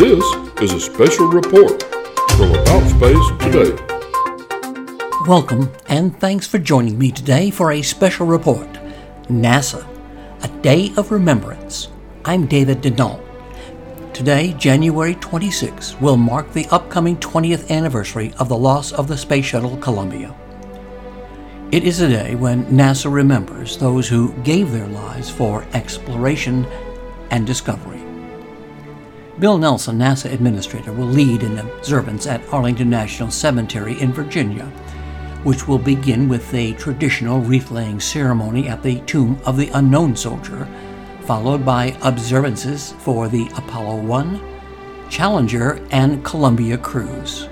This is a special report from About Space Today. Welcome, and thanks for joining me today for a special report. NASA, a day of remembrance. I'm David Denault. Today, January 26, will mark the upcoming 20th anniversary of the loss of the Space Shuttle Columbia. It is a day when NASA remembers those who gave their lives for exploration and discovery. Bill Nelson, NASA administrator, will lead an observance at Arlington National Cemetery in Virginia, which will begin with a traditional wreath-laying ceremony at the Tomb of the Unknown Soldier, followed by observances for the Apollo 1, Challenger, and Columbia crews.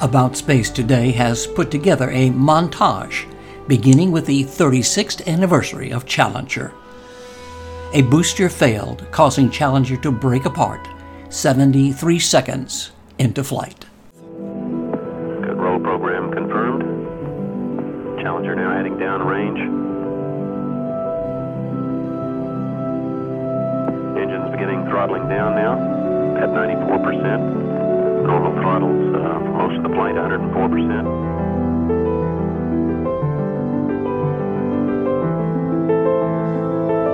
About Space Today has put together a montage beginning with the 36th anniversary of Challenger. A booster failed, causing Challenger to break apart 73 seconds into flight. Good roll program confirmed. Challenger now heading downrange. Engine's beginning throttling down now at 94%. Normal throttles for most of the flight 104%.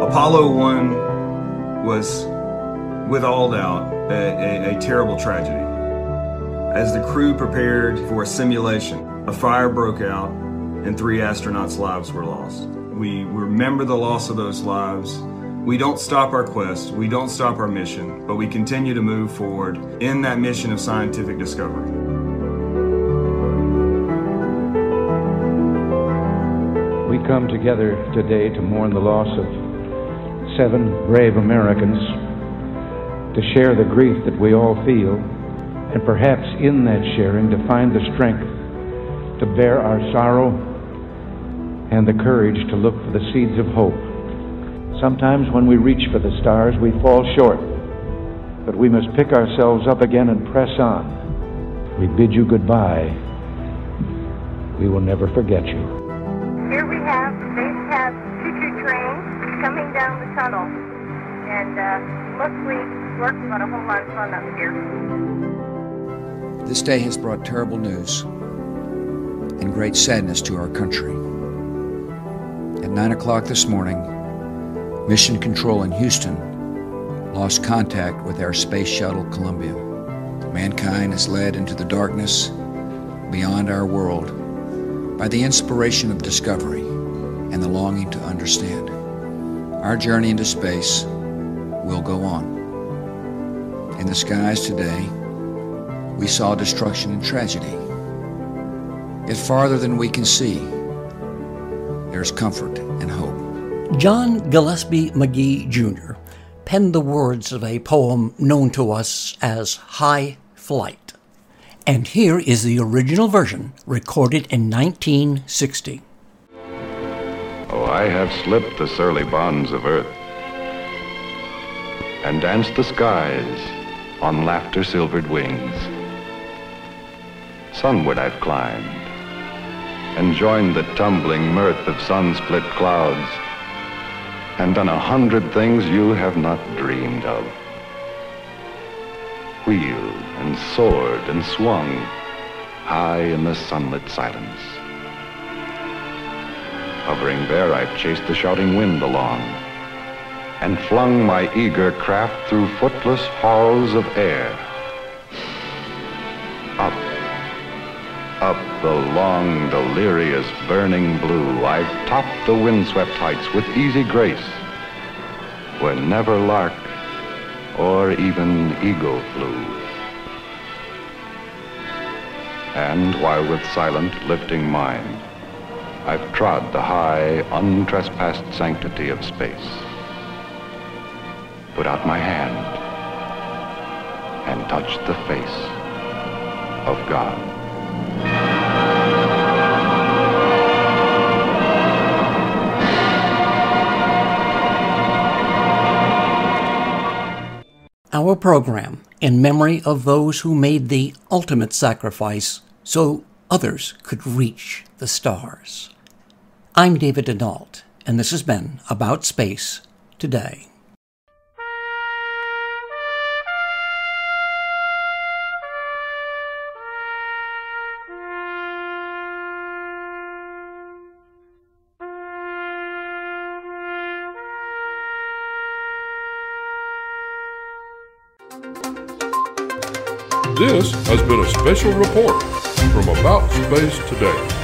Apollo 1 was, without doubt, a terrible tragedy. As the crew prepared for a simulation, a fire broke out and 3 astronauts' lives were lost. We remember the loss of those lives. We don't stop our quest, we don't stop our mission, but we continue to move forward in that mission of scientific discovery. We come together today to mourn the loss of 7 brave Americans, to share the grief that we all feel, and perhaps in that sharing to find the strength to bear our sorrow and the courage to look for the seeds of hope. Sometimes when we reach for the stars, we fall short, but we must pick ourselves up again and press on. We bid you goodbye. We will never forget you. Here we have the Space Future Train coming down the tunnel, and mostly working on a whole lot of fun up here. This day has brought terrible news and great sadness to our country. At 9 o'clock this morning, Mission Control in Houston lost contact with our space shuttle Columbia. Mankind is led into the darkness beyond our world by the inspiration of discovery and the longing to understand. Our journey into space will go on. In the skies today, we saw destruction and tragedy. Yet farther than we can see, there's comfort and hope. John Gillespie Magee, Jr. penned the words of a poem known to us as High Flight. And here is the original version, recorded in 1960. Oh, I have slipped the surly bonds of earth and danced the skies on laughter-silvered wings. Sunward I've climbed and joined the tumbling mirth of sun-split clouds, and done 100 things you have not dreamed of. Wheeled and soared and swung high in the sunlit silence. Hovering there, I've chased the shouting wind along and flung my eager craft through footless halls of air. Up, up the long, delirious, burning blue, I've topped the windswept heights with easy grace, where never lark or even eagle flew. And while with silent, lifting mind, I've trod the high, untrespassed sanctity of space, put out my hand and touched the face of God. Our program, in memory of those who made the ultimate sacrifice so others could reach the stars. I'm David Denault, and this has been About Space Today. This has been a special report from About Space Today.